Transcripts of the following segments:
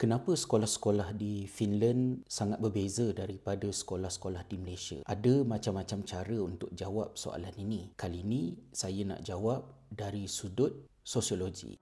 Kenapa sekolah-sekolah di Finland sangat berbeza daripada sekolah-sekolah di Malaysia? Ada macam-macam cara untuk jawab soalan ini. Kali ini, saya nak jawab dari sudut sosiologi.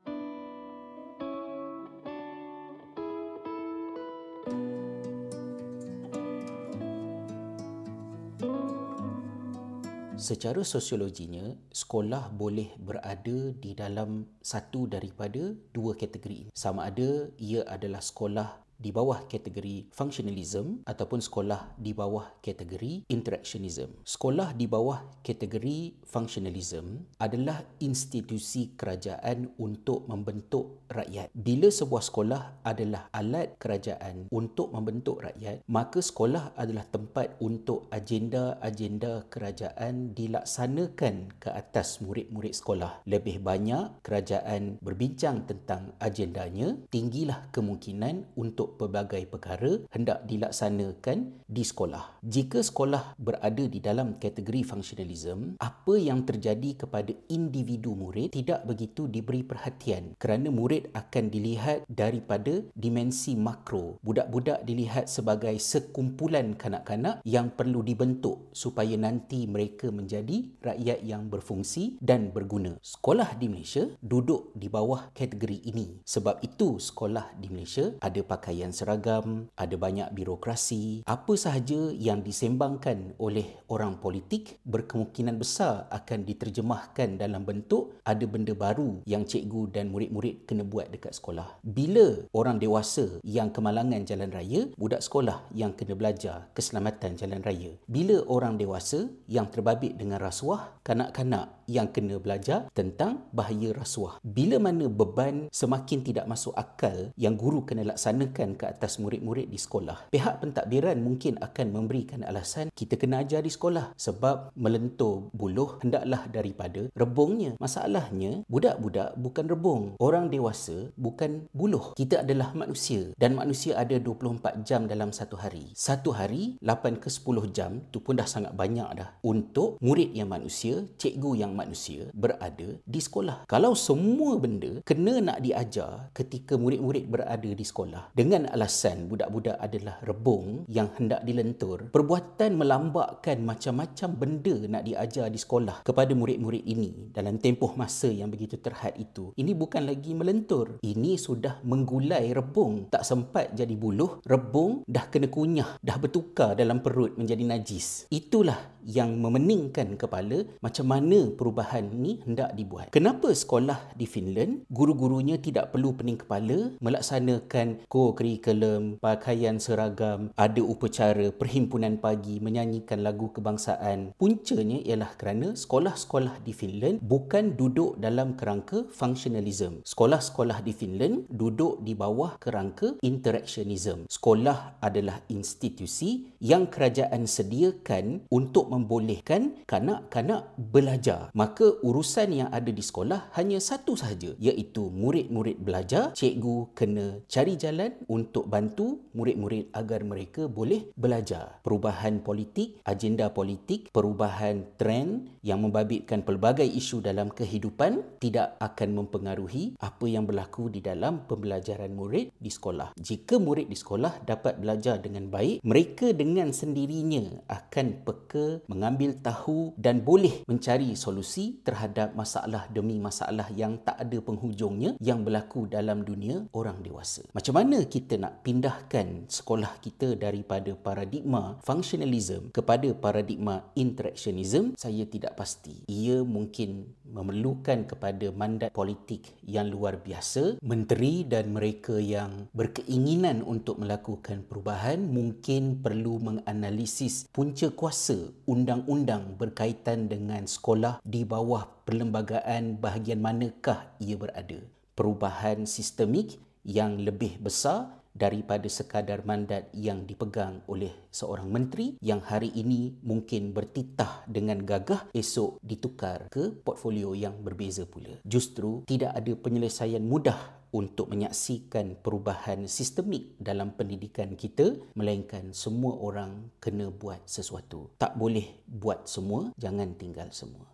Secara sosiologinya, sekolah boleh berada di dalam satu daripada dua kategori. Sama ada ia adalah sekolah di bawah kategori functionalism ataupun sekolah di bawah kategori interactionism. Sekolah di bawah kategori functionalism adalah institusi kerajaan untuk membentuk rakyat. Bila sebuah sekolah adalah alat kerajaan untuk membentuk rakyat, maka sekolah adalah tempat untuk agenda-agenda kerajaan dilaksanakan ke atas murid-murid sekolah. Lebih banyak kerajaan berbincang tentang agendanya, tinggilah kemungkinan untuk pelbagai perkara hendak dilaksanakan di sekolah. Jika sekolah berada di dalam kategori functionalism, apa yang terjadi kepada individu murid tidak begitu diberi perhatian kerana murid akan dilihat daripada dimensi makro. Budak-budak dilihat sebagai sekumpulan kanak-kanak yang perlu dibentuk supaya nanti mereka menjadi rakyat yang berfungsi dan berguna. Sekolah di Malaysia duduk di bawah kategori ini. Sebab itu sekolah di Malaysia ada pakaian seragam, ada banyak birokrasi. Apa sahaja yang disembangkan oleh orang politik berkemungkinan besar akan diterjemahkan dalam bentuk ada benda baru yang cikgu dan murid-murid kena buat dekat sekolah. Bila orang dewasa yang kemalangan jalan raya, budak sekolah yang kena belajar keselamatan jalan raya. Bila orang dewasa yang terbabit dengan rasuah, kanak-kanak yang kena belajar tentang bahaya rasuah. Bila mana beban semakin tidak masuk akal yang guru kena laksanakan ke atas murid-murid di sekolah, pihak pentadbiran mungkin akan memberikan alasan kita kena ajar di sekolah sebab melentur buluh hendaklah daripada rebungnya. Masalahnya budak-budak bukan rebung, orang dewasa bukan buluh. Kita adalah manusia dan manusia ada 24 jam dalam satu hari 8 ke 10 jam tu pun dah sangat banyak dah untuk murid yang manusia, cikgu yang manusia berada di sekolah. Kalau semua benda kena nak diajar ketika murid-murid berada di sekolah dengan alasan budak-budak adalah rebung yang hendak dilentur, perbuatan melambakkan macam-macam benda nak diajar di sekolah kepada murid-murid ini dalam tempoh masa yang begitu terhad itu. Ini bukan lagi melentur, ini sudah menggulai rebung. Tak sempat jadi buluh, rebung dah kena kunyah, dah bertukar dalam perut menjadi najis. Itulah yang memeningkan kepala macam mana perubahan ini hendak dibuat. Kenapa sekolah di Finland guru-gurunya tidak perlu pening kepala melaksanakan co-curriculum, pakaian seragam, ada upacara, perhimpunan pagi, menyanyikan lagu kebangsaan? Puncanya ialah kerana sekolah-sekolah di Finland bukan duduk dalam kerangka functionalism. Sekolah-sekolah di Finland duduk di bawah kerangka interactionism. Sekolah adalah institusi yang kerajaan sediakan untuk membolehkan kanak-kanak belajar. Maka urusan yang ada di sekolah hanya satu sahaja, iaitu murid-murid belajar. Cikgu kena cari jalan untuk bantu murid-murid agar mereka boleh belajar. Perubahan politik, agenda politik, perubahan trend yang membabitkan pelbagai isu dalam kehidupan tidak akan mempengaruhi apa yang berlaku di dalam pembelajaran murid di sekolah. Jika murid di sekolah dapat belajar dengan baik, mereka dengan sendirinya akan peka, mengambil tahu dan boleh mencari solusi terhadap masalah demi masalah yang tak ada penghujungnya yang berlaku dalam dunia orang dewasa. Macam mana kita nak pindahkan sekolah kita daripada paradigma functionalism kepada paradigma interactionism? Saya tidak pasti. Ia mungkin memerlukan kepada mandat politik yang luar biasa. Menteri dan mereka yang berkeinginan untuk melakukan perubahan mungkin perlu menganalisis punca kuasa undang-undang berkaitan dengan sekolah di bawah perlembagaan bahagian manakah ia berada. Perubahan sistemik yang lebih besar daripada sekadar mandat yang dipegang oleh seorang menteri yang hari ini mungkin bertitah dengan gagah, esok ditukar ke portfolio yang berbeza pula. Justru tidak ada penyelesaian mudah untuk menyaksikan perubahan sistemik dalam pendidikan kita, melainkan semua orang kena buat sesuatu. Tak boleh buat semua, jangan tinggal semua.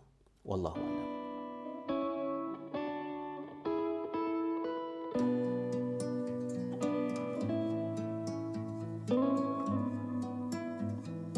Wallahualam.